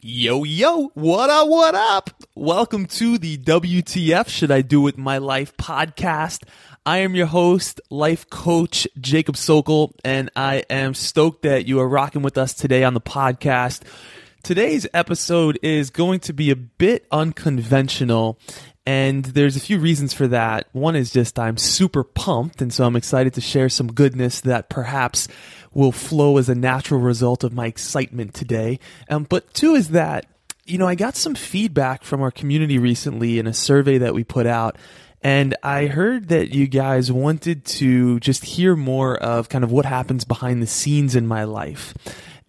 Yo, yo, what up, what up? Welcome to the WTF Should I Do With My Life podcast. I am your host, life coach Jacob Sokol, and I am stoked that you are rocking with us today on the podcast. Today's episode is going to be a bit unconventional, and there's a few reasons for that. One is just I'm super pumped, and so I'm excited to share some goodness that perhaps will flow as a natural result of my excitement today. But two is that, I got some feedback from our community recently in a survey that we put out, and I heard that you guys wanted to just hear more of kind of what happens behind the scenes in my life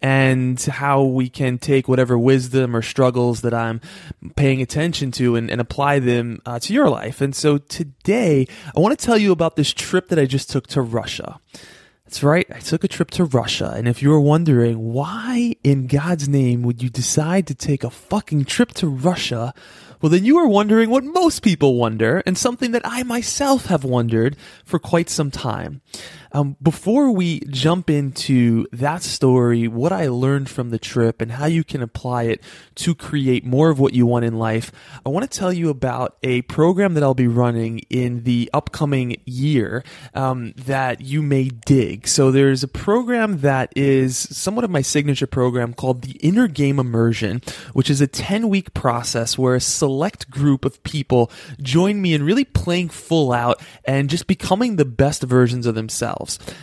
and how we can take whatever wisdom or struggles that I'm paying attention to and apply them to your life. And so today, I want to tell you about this trip that I just took to Russia. That's right, I took a trip to Russia, and if you were wondering why in God's name would you decide to take a fucking trip to Russia, well then you are wondering what most people wonder, and something that I myself have wondered for quite some time. Before we jump into that story, what I learned from the trip and how you can apply it to create more of what you want in life, I want to tell you about a program that I'll be running in the upcoming year that you may dig. So there's a program that is somewhat of my signature program called the Inner Game Immersion, which is a 10-week process where a select group of people join me in really playing full out and just becoming the best versions of themselves.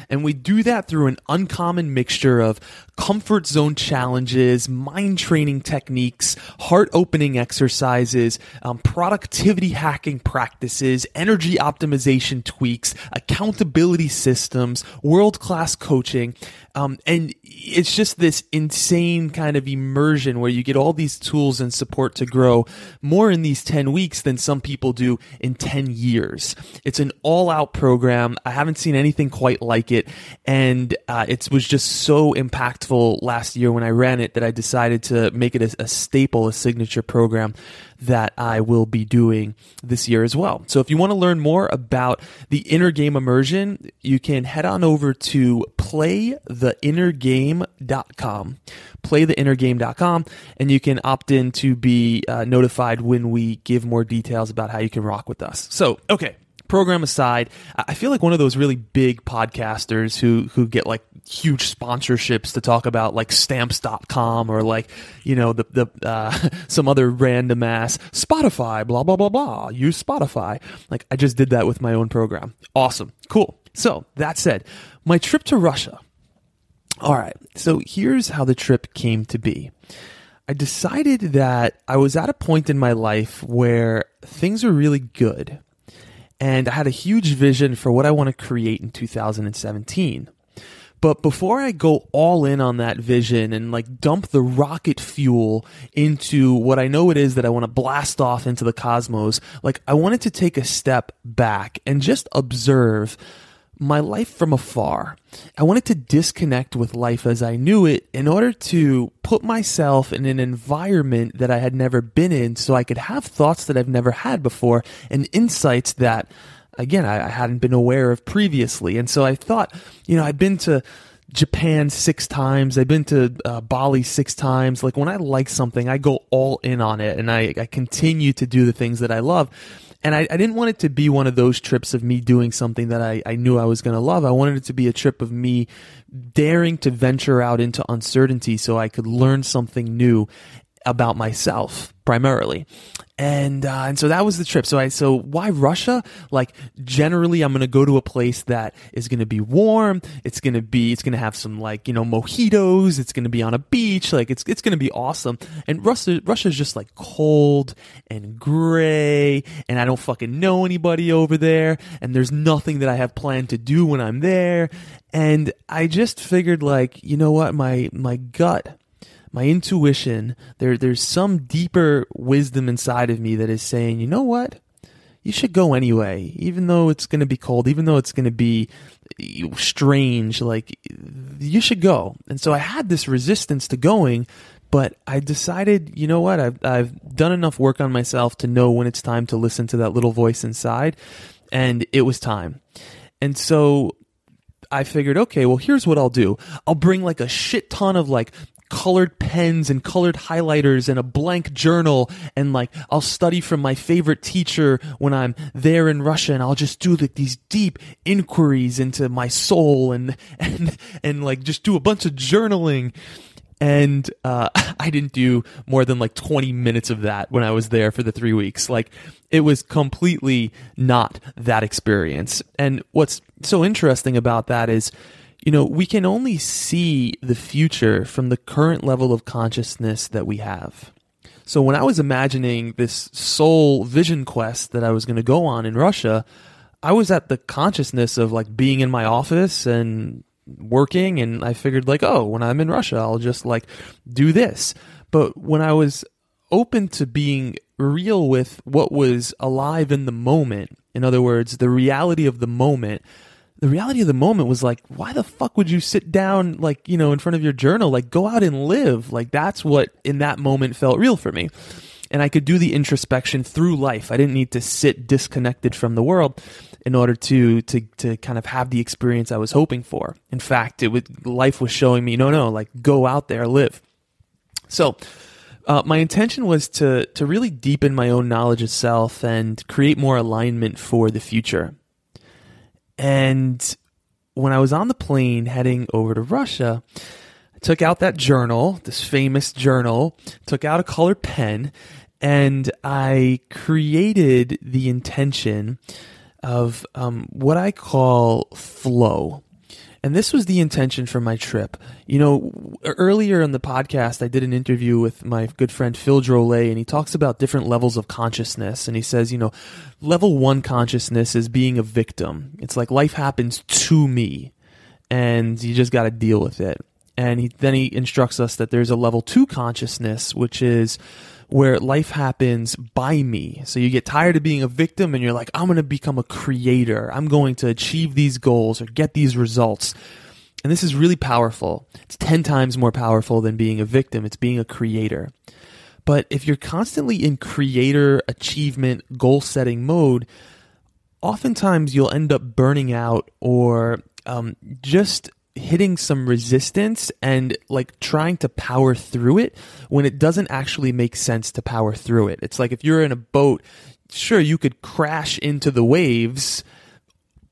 And we do that through an uncommon mixture of comfort zone challenges, mind training techniques, heart opening exercises, productivity hacking practices, energy optimization tweaks, accountability systems, world-class coaching, and it's just this insane kind of immersion where you get all these tools and support to grow more in these 10 weeks than some people do in 10 years. It's an all-out program. I haven't seen anything quite like it, and it was just so impactful last year when I ran it that I decided to make it a staple, a signature program that I will be doing this year as well. So if you want to learn more about the Inner Game Immersion, you can head on over to playtheinnergame.com, playtheinnergame.com, and you can opt in to be notified when we give more details about how you can rock with us. So, okay. Program aside, I feel like one of those really big podcasters who get like huge sponsorships to talk about like stamps.com or like, some other random ass Spotify, blah, blah, blah, blah, use Spotify. Like I just did that with my own program. Awesome. Cool. So that said, my trip to Russia. All right. So here's how the trip came to be. I decided that I was at a point in my life where things were really good. And I had a huge vision for what I want to create in 2017. But before I go all in on that vision and like dump the rocket fuel into what I know it is that I want to blast off into the cosmos, like I wanted to take a step back and just observe my life from afar. I wanted to disconnect with life as I knew it in order to put myself in an environment that I had never been in so I could have thoughts that I've never had before and insights that, again, I hadn't been aware of previously. And so I thought, I've been to Japan 6 times. I've been to Bali 6 times. Like when I like something, I go all in on it and I continue to do the things that I love. And I didn't want it to be one of those trips of me doing something that I knew I was going to love. I wanted it to be a trip of me daring to venture out into uncertainty so I could learn something new about myself primarily. And so that was the trip. So why Russia? Like generally I'm going to go to a place that is going to be warm. It's going to have some like, mojitos. It's going to be on a beach. Like it's going to be awesome. And Russia's just like cold and gray and I don't fucking know anybody over there. And there's nothing that I have planned to do when I'm there. And I just figured like, you know what? My gut, my intuition, there's some deeper wisdom inside of me that is saying, you know what? You should go anyway, even though it's going to be cold, even though it's going to be strange, like you should go. And so I had this resistance to going, but I decided, you know what? I've done enough work on myself to know when it's time to listen to that little voice inside, and it was time. And so I figured, okay, well, here's what I'll do. I'll bring like a shit ton of like colored pens and colored highlighters and a blank journal, and like I'll study from my favorite teacher when I'm there in Russia, and I'll just do like these deep inquiries into my soul and like just do a bunch of journaling. And I didn't do more than like 20 minutes of that when I was there for the 3 weeks. Like, it was completely not that experience. And what's so interesting about that is, you know, we can only see the future from the current level of consciousness that we have. So when I was imagining this soul vision quest that I was going to go on in Russia, I was at the consciousness of like being in my office and working, and I figured like, oh, when I'm in Russia, I'll just like do this. But when I was open to being real with what was alive in the moment, in other words, the reality of the moment was like, why the fuck would you sit down, like, you know, in front of your journal? Like, go out and live. Like, that's what in that moment felt real for me. And I could do the introspection through life. I didn't need to sit disconnected from the world in order to kind of have the experience I was hoping for. In fact, life was showing me, no, like, go out there, live. So my intention was to really deepen my own knowledge of self and create more alignment for the future. And when I was on the plane heading over to Russia, I took out that journal, this famous journal, took out a colored pen, and I created the intention of what I call flow. And this was the intention for my trip. You know, earlier in the podcast, I did an interview with my good friend Phil Drolet, and he talks about different levels of consciousness. And he says, you know, level one consciousness is being a victim. It's like life happens to me, and you just got to deal with it. And then he instructs us that there's a level two consciousness, which is where life happens by me. So you get tired of being a victim and you're like, I'm going to become a creator. I'm going to achieve these goals or get these results. And this is really powerful. It's 10 times more powerful than being a victim. It's being a creator. But if you're constantly in creator, achievement, goal-setting mode, oftentimes you'll end up burning out or just hitting some resistance and like trying to power through it when it doesn't actually make sense to power through it. It's like if you're in a boat, sure, you could crash into the waves,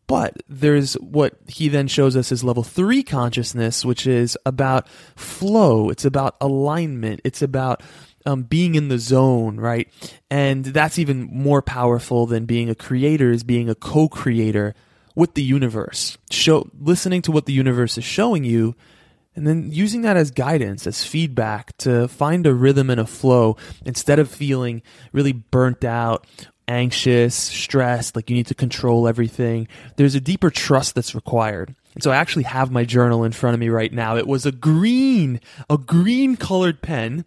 but there's what he then shows us is level three consciousness, which is about flow. It's about alignment. It's about being in the zone, right? And that's even more powerful than being a creator, is being a co-creator with the universe, listening to what the universe is showing you, and then using that as guidance, as feedback to find a rhythm and a flow instead of feeling really burnt out, anxious, stressed, like you need to control everything. There's a deeper trust that's required. And so I actually have my journal in front of me right now. It was a green colored pen,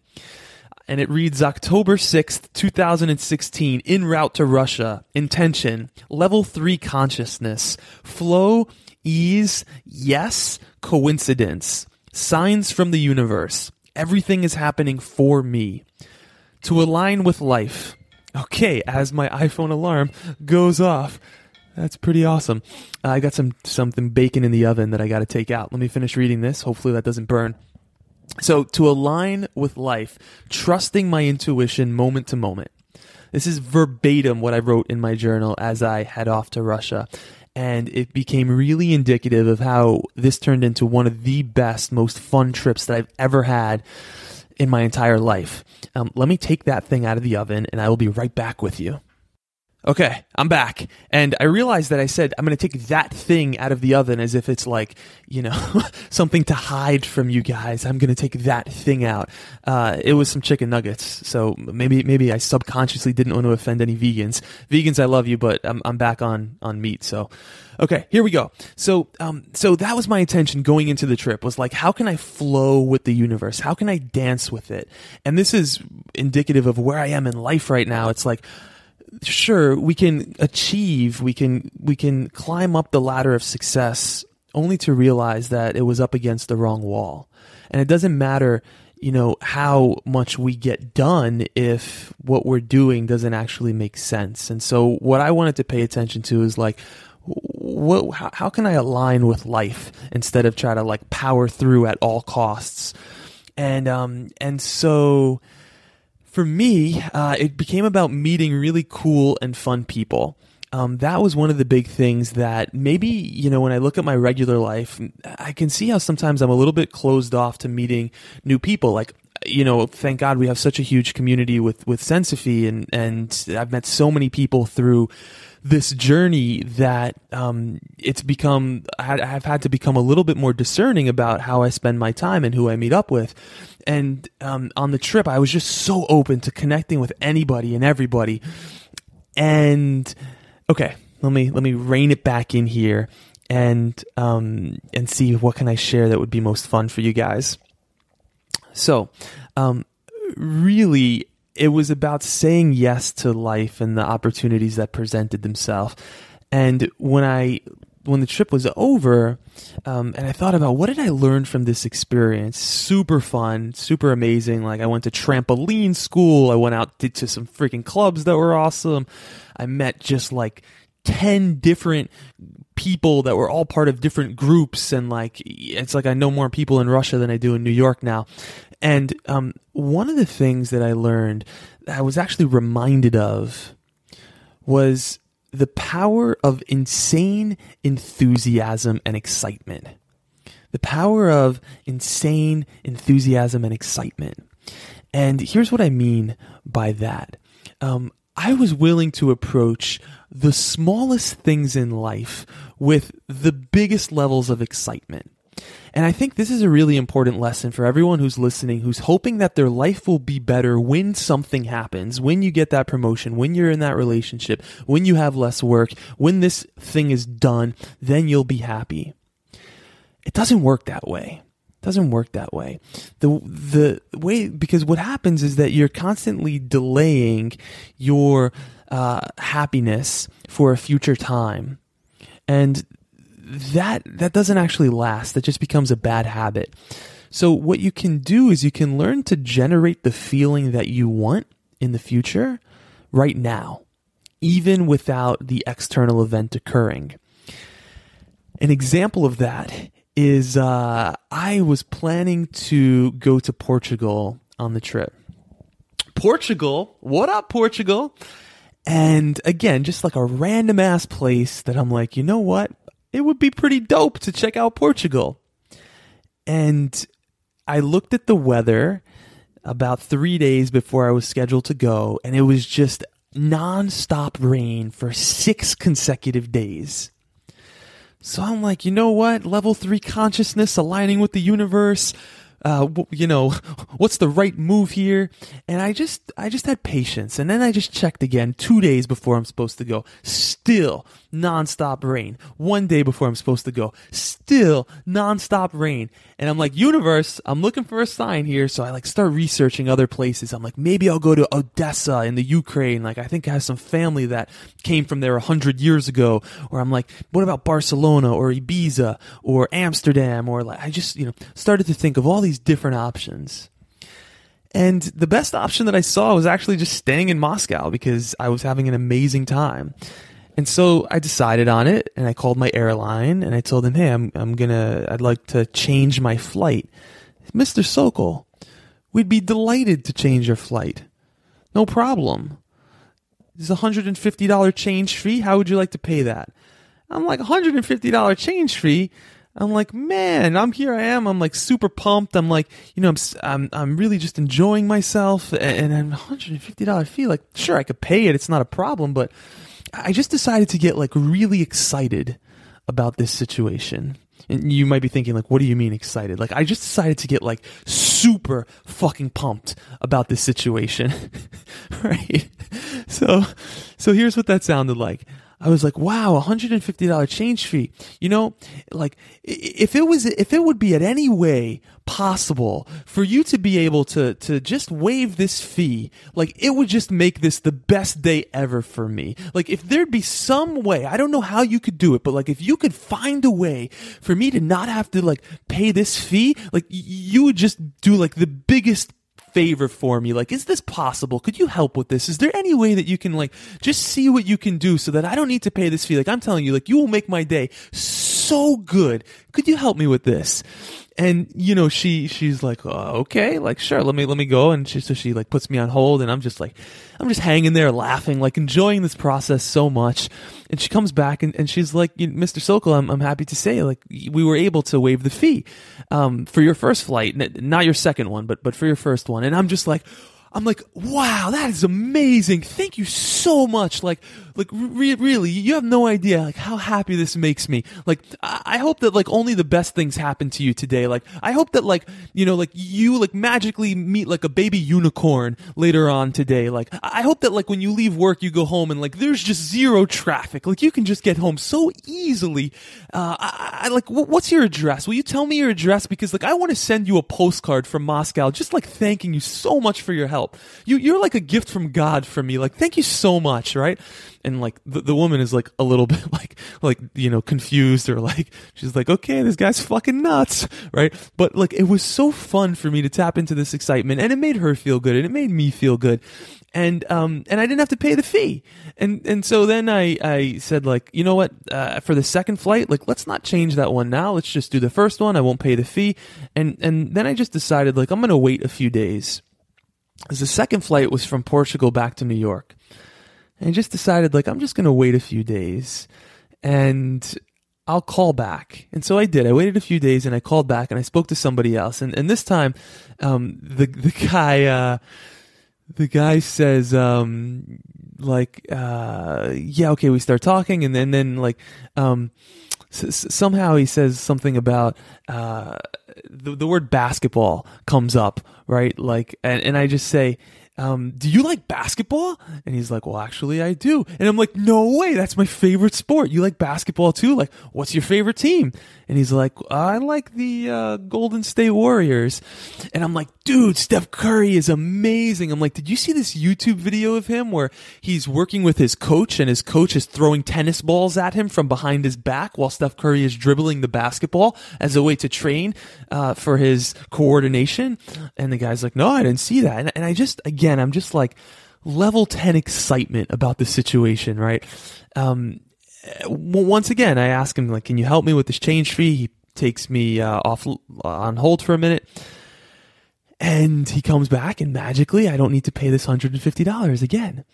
and it reads October 6th, 2016, en route to Russia, intention, level 3 consciousness, flow, ease, yes, coincidence, signs from the universe, everything is happening for me, to align with life. Okay, as my iPhone alarm goes off, that's pretty awesome. I got something baking in the oven that I got to take out. Let me finish reading this. Hopefully that doesn't burn. So, to align with life, trusting my intuition moment to moment. This is verbatim what I wrote in my journal as I head off to Russia. And it became really indicative of how this turned into one of the best, most fun trips that I've ever had in my entire life. Let me take that thing out of the oven and I will be right back with you. Okay, I'm back. And I realized that I said, I'm going to take that thing out of the oven as if it's like, you know, something to hide from you guys. I'm going to take that thing out. It was some chicken nuggets. So maybe I subconsciously didn't want to offend any vegans. Vegans, I love you, but I'm back on meat. So, okay, here we go. So, so that was my intention going into the trip, was like, how can I flow with the universe? How can I dance with it? And this is indicative of where I am in life right now. It's like, sure, we can achieve, we can climb up the ladder of success only to realize that it was up against the wrong wall. And it doesn't matter, you know, how much we get done if what we're doing doesn't actually make sense. And so what I wanted to pay attention to is like, how can I align with life instead of try to like power through at all costs? And so for me, it became about meeting really cool and fun people. That was one of the big things that maybe, you know, when I look at my regular life, I can see how sometimes I'm a little bit closed off to meeting new people. Like, you know, thank God we have such a huge community with Sensify, and I've met so many people through this journey that it's become, I've had to become a little bit more discerning about how I spend my time and who I meet up with. And on the trip, I was just so open to connecting with anybody and everybody. And okay, let me rein it back in here and see what can I share that would be most fun for you guys. So, really, it was about saying yes to life and the opportunities that presented themselves. And when the trip was over, and I thought about what did I learn from this experience? Super fun, super amazing. Like, I went to trampoline school. I went out to some freaking clubs that were awesome. I met just like 10 different people that were all part of different groups, and like it's like I know more people in Russia than I do in New York now. And one of the things that I learned, that I was actually reminded of, was the power of insane enthusiasm and excitement. The power of insane enthusiasm and excitement. And here's what I mean by that. I was willing to approach the smallest things in life with the biggest levels of excitement. And I think this is a really important lesson for everyone who's listening, who's hoping that their life will be better when something happens, when you get that promotion, when you're in that relationship, when you have less work, when this thing is done, then you'll be happy. It doesn't work that way. The way, because what happens is that you're constantly delaying your happiness for a future time, and that doesn't actually last. That just becomes a bad habit. So what you can do is you can learn to generate the feeling that you want in the future right now, even without the external event occurring. An example of that is I was planning to go to Portugal on the trip. Portugal, what up, Portugal? And again, just like a random ass place that I'm like, you know what? It would be pretty dope to check out Portugal. And I looked at the weather about 3 days before I was scheduled to go, and it was just nonstop rain for 6 consecutive days. So I'm like, you know what? Level 3 consciousness, aligning with the universe. You know, what's the right move here? And I just had patience. And then I just checked again 2 days before I'm supposed to go. Still nonstop rain. 1 day before I'm supposed to go. Still nonstop rain. And I'm like, universe, I'm looking for a sign here. So I like start researching other places. I'm like, maybe I'll go to Odessa in the Ukraine. Like, I think I have some family that came from there 100 years ago. Or I'm like, what about Barcelona or Ibiza or Amsterdam? Or like, I just, you know, started to think of all these different options. And the best option that I saw was actually just staying in Moscow because I was having an amazing time. And so I decided on it, and I called my airline and I told them, hey, I'd like to change my flight. Mr. Sokol, we'd be delighted to change your flight. No problem. There's a $150 change fee. How would you like to pay that? I'm like, $150 change fee? I'm like, man, here I am. I'm like super pumped. I'm like, you know, I'm really just enjoying myself, and I'm $150 fee. Like, sure, I could pay it. It's not a problem. But I just decided to get like really excited about this situation. And you might be thinking, like, what do you mean excited? Like, I just decided to get like super fucking pumped about this situation, right? So here's what that sounded like. I was like, wow, $150 change fee. You know, like if it would be at any way possible for you to be able to just waive this fee, like it would just make this the best day ever for me. Like if there'd be some way, I don't know how you could do it, but like if you could find a way for me to not have to like pay this fee, like you would just do like the biggest favor for me. Like, is this possible? Could you help with this? Is there any way that you can like just see what you can do so that I don't need to pay this fee? Like, I'm telling you, like, you will make my day so good. Could you help me with this? And, you know, she's like, oh, okay, like, sure, let me go. And she like puts me on hold, and I'm just hanging there laughing, like enjoying this process so much. And she comes back and she's like, Mr. Sokol, I'm happy to say, like, we were able to waive the fee, for your first flight, not your second one, but for your first one. And I'm like, wow, that is amazing. Thank you so much. Like really, you have no idea like how happy this makes me. Like, I hope that like only the best things happen to you today. Like, I hope that like, you know, like you like magically meet like a baby unicorn later on today. Like, I hope that like when you leave work, you go home and like there's just zero traffic. Like, you can just get home so easily. I like, what's your address? Will you tell me your address? Because like I want to send you a postcard from Moscow, just like thanking you so much for your help. You're like a gift from God for me. Like, thank you so much, right? And like the woman is like a little bit like you know, confused, or like she's like, okay, this guy's fucking nuts, right? But like it was so fun for me to tap into this excitement, and it made her feel good, and it made me feel good, and I didn't have to pay the fee. And so then I said, like, you know what, for the second flight, like, let's not change that one now. Let's just do the first one. I won't pay the fee. And then I just decided, like, I'm gonna wait a few days. Because the second flight was from Portugal back to New York. And I just decided, like, I'm just going to wait a few days and I'll call back. And so I did. I waited a few days and I called back and I spoke to somebody else. And this time, the guy says, yeah, okay, we start talking. And then like, somehow he says something about the word basketball comes up, right? Like, and I just say, do you like basketball? And he's like, well, actually I do. And I'm like, no way, that's my favorite sport. You like basketball too? Like, what's your favorite team? And he's like, I like the Golden State Warriors. And I'm like, dude, Steph Curry is amazing. I'm like, did you see this YouTube video of him where he's working with his coach and his coach is throwing tennis balls at him from behind his back while Steph Curry is dribbling the basketball as a way to train for his coordination? And the guy's like, no, I didn't see that. And I just, again, and I'm just like level 10 excitement about the situation, right? Once again, I ask him, like, can you help me with this change fee? He takes me off on hold for a minute. And he comes back and magically, I don't need to pay this $150 again.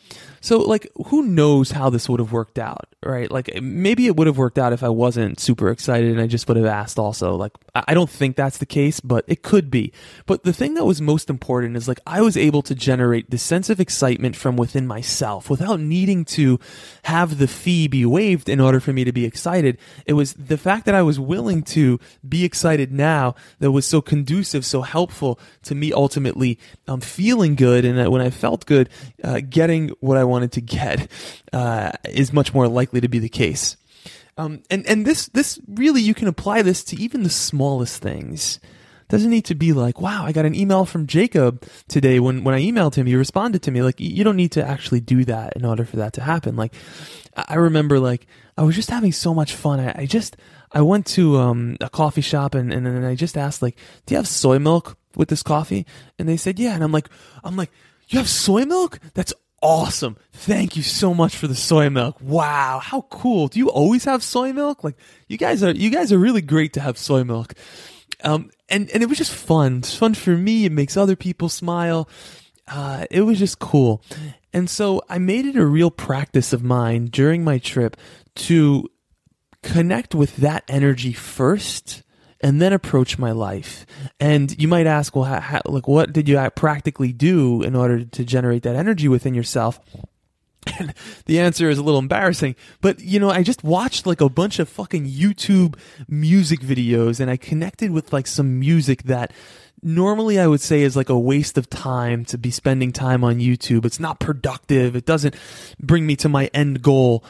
So like, who knows how this would have worked out, right? Like, maybe it would have worked out if I wasn't super excited and I just would have asked also. Like, I don't think that's the case, but it could be. But the thing that was most important is, like, I was able to generate this sense of excitement from within myself without needing to have the fee be waived in order for me to be excited. It was the fact that I was willing to be excited now that was so conducive, so helpful to me ultimately feeling good. And that when I felt good, getting what I wanted to get is much more likely to be the case. And this really, you can apply this to even the smallest things. Doesn't need to be like, wow, I got an email from Jacob today. When I emailed him, he responded to me. Like, you don't need to actually do that in order for that to happen. Like, I remember, like, I was just having so much fun. I went to a coffee shop and then I just asked, like, do you have soy milk with this coffee? And they said, yeah. And I'm like, you have soy milk? That's awesome. Thank you so much for the soy milk. Wow, how cool. Do you always have soy milk? Like, you guys are really great to have soy milk. And it was just fun. It's fun for me. It makes other people smile. It was just cool. And so I made it a real practice of mine during my trip to connect with that energy first and then approach my life. And you might ask, well, like, what did you practically do in order to generate that energy within yourself? And the answer is a little embarrassing, but, you know, I just watched like a bunch of fucking YouTube music videos, and I connected with like some music that normally I would say is like a waste of time to be spending time on YouTube. It's not productive. It doesn't bring me to my end goal.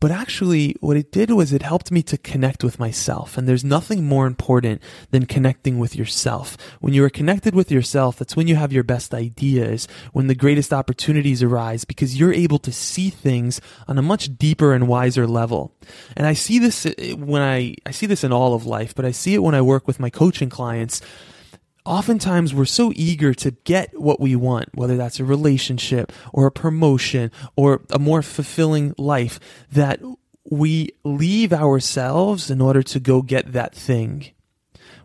But actually, what it did was it helped me to connect with myself. And there's nothing more important than connecting with yourself. When you are connected with yourself, that's when you have your best ideas, when the greatest opportunities arise, because you're able to see things on a much deeper and wiser level. And I see this when I see this in all of life, but I see it when I work with my coaching clients. Oftentimes, we're so eager to get what we want, whether that's a relationship or a promotion or a more fulfilling life, that we leave ourselves in order to go get that thing.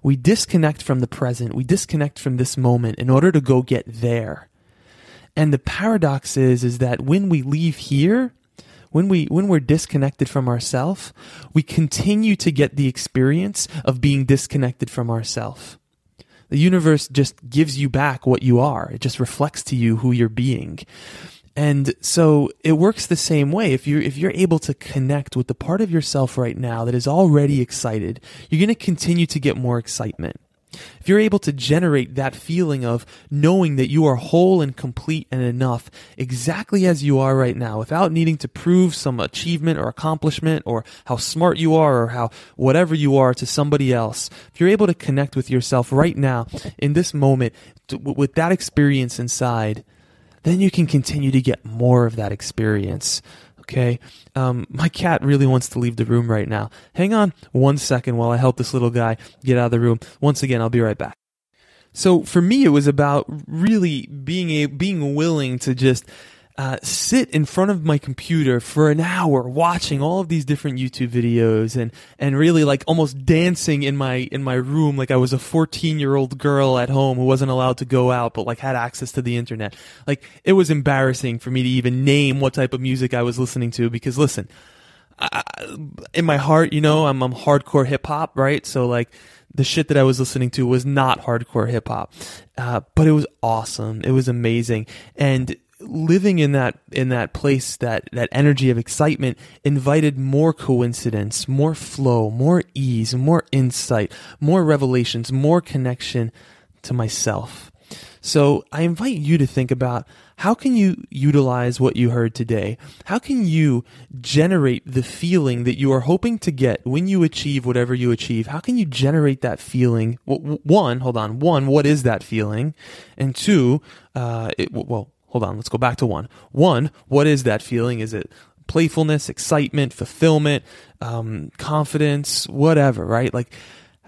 We disconnect from the present. We disconnect from this moment in order to go get there. And the paradox is that when we leave here, when we're disconnected from ourselves, we continue to get the experience of being disconnected from ourselves. The universe just gives you back what you are. It just reflects to you who you're being. And so it works the same way. If you're able to connect with the part of yourself right now that is already excited, you're going to continue to get more excitement. If you're able to generate that feeling of knowing that you are whole and complete and enough exactly as you are right now, without needing to prove some achievement or accomplishment or how smart you are or how whatever you are to somebody else, if you're able to connect with yourself right now in this moment with that experience inside, then you can continue to get more of that experience. Okay, my cat really wants to leave the room right now. Hang on one second while I help this little guy get out of the room. Once again, I'll be right back. So for me, it was about really being willing to just sit in front of my computer for an hour watching all of these different YouTube videos and really like almost dancing in my room like I was a 14-year-old girl at home who wasn't allowed to go out but like had access to the internet. Like it was embarrassing for me to even name what type of music I was listening to because listen, in my heart, you know, I'm hardcore hip hop, right? So like the shit that I was listening to was not hardcore hip hop. But it was awesome. It was amazing. And living in that place, that energy of excitement invited more coincidence, more flow, more ease, more insight, more revelations, more connection to myself. So I invite you to think about, how can you utilize what you heard today? How can you generate the feeling that you are hoping to get when you achieve whatever you achieve? How can you generate that feeling? One, what is that feeling? And two, hold on, let's go back to one. One, what is that feeling? Is it playfulness, excitement, fulfillment, confidence, whatever, right? Like,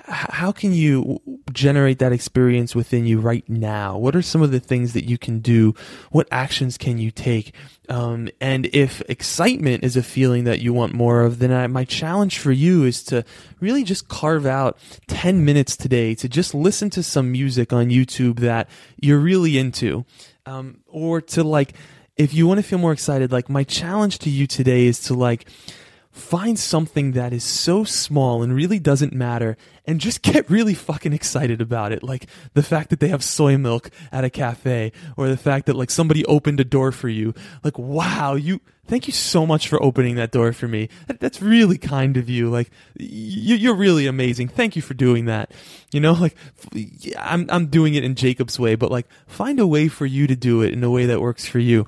how can you generate that experience within you right now? What are some of the things that you can do? What actions can you take? And if excitement is a feeling that you want more of, then my challenge for you is to really just carve out 10 minutes today to just listen to some music on YouTube that you're really into. Or to like, if you want to feel more excited, like my challenge to you today is to like find something that is so small and really doesn't matter and just get really fucking excited about it. Like the fact that they have soy milk at a cafe or the fact that like somebody opened a door for you. Like, wow, thank you so much for opening that door for me. That's really kind of you. Like, you're really amazing. Thank you for doing that. You know, like, yeah, I'm doing it in Jacob's way, but like, find a way for you to do it in a way that works for you.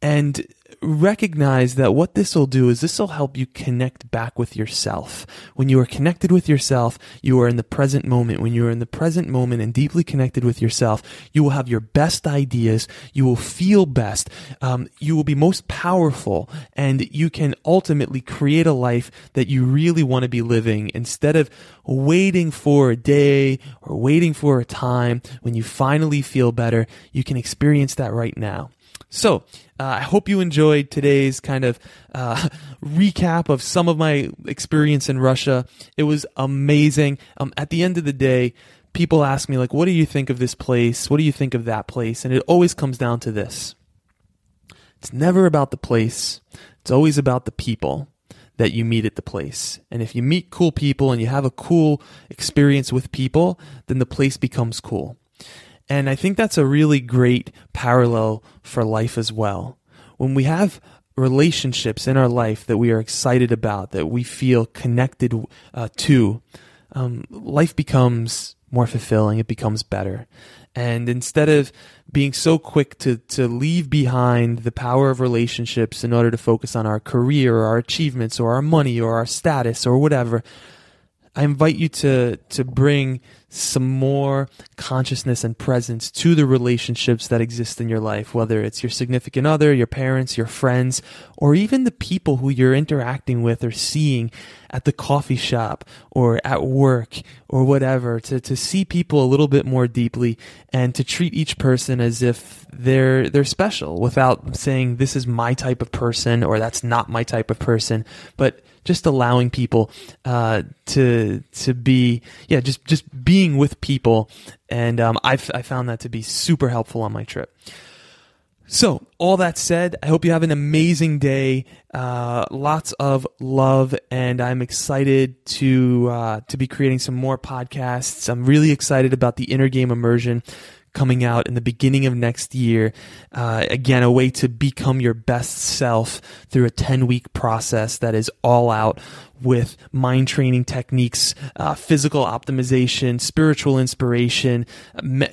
And recognize that what this will do is this will help you connect back with yourself. When you are connected with yourself, you are in the present moment. When you are in the present moment and deeply connected with yourself, you will have your best ideas. You will feel best. You will be most powerful, and you can ultimately create a life that you really want to be living instead of waiting for a day or waiting for a time when you finally feel better. You can experience that right now. So, I hope you enjoyed today's kind of recap of some of my experience in Russia. It was amazing. At the end of the day, people ask me, like, what do you think of this place? What do you think of that place? And it always comes down to this. It's never about the place. It's always about the people that you meet at the place. And if you meet cool people and you have a cool experience with people, then the place becomes cool. And I think that's a really great parallel for life as well. When we have relationships in our life that we are excited about, that we feel connected to, life becomes more fulfilling. It becomes better. And instead of being so quick to leave behind the power of relationships in order to focus on our career or our achievements or our money or our status or whatever, I invite you to bring some more consciousness and presence to the relationships that exist in your life, whether it's your significant other, your parents, your friends, or even the people who you're interacting with or seeing at the coffee shop or at work or whatever, to see people a little bit more deeply and to treat each person as if they're special without saying this is my type of person or that's not my type of person, but just allowing people to be being with people. And I found that to be super helpful on my trip. So all that said, I hope you have an amazing day, lots of love, and I'm excited to be creating some more podcasts. I'm really excited about the Inner Game Immersion coming out in the beginning of next year. Again, a way to become your best self through a 10-week process that is all out with mind training techniques, physical optimization, spiritual inspiration,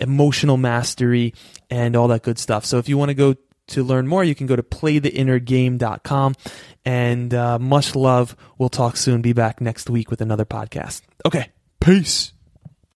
emotional mastery, and all that good stuff. So if you want to go to learn more, you can go to playtheinnergame.com. And much love. We'll talk soon. Be back next week with another podcast. Okay, peace.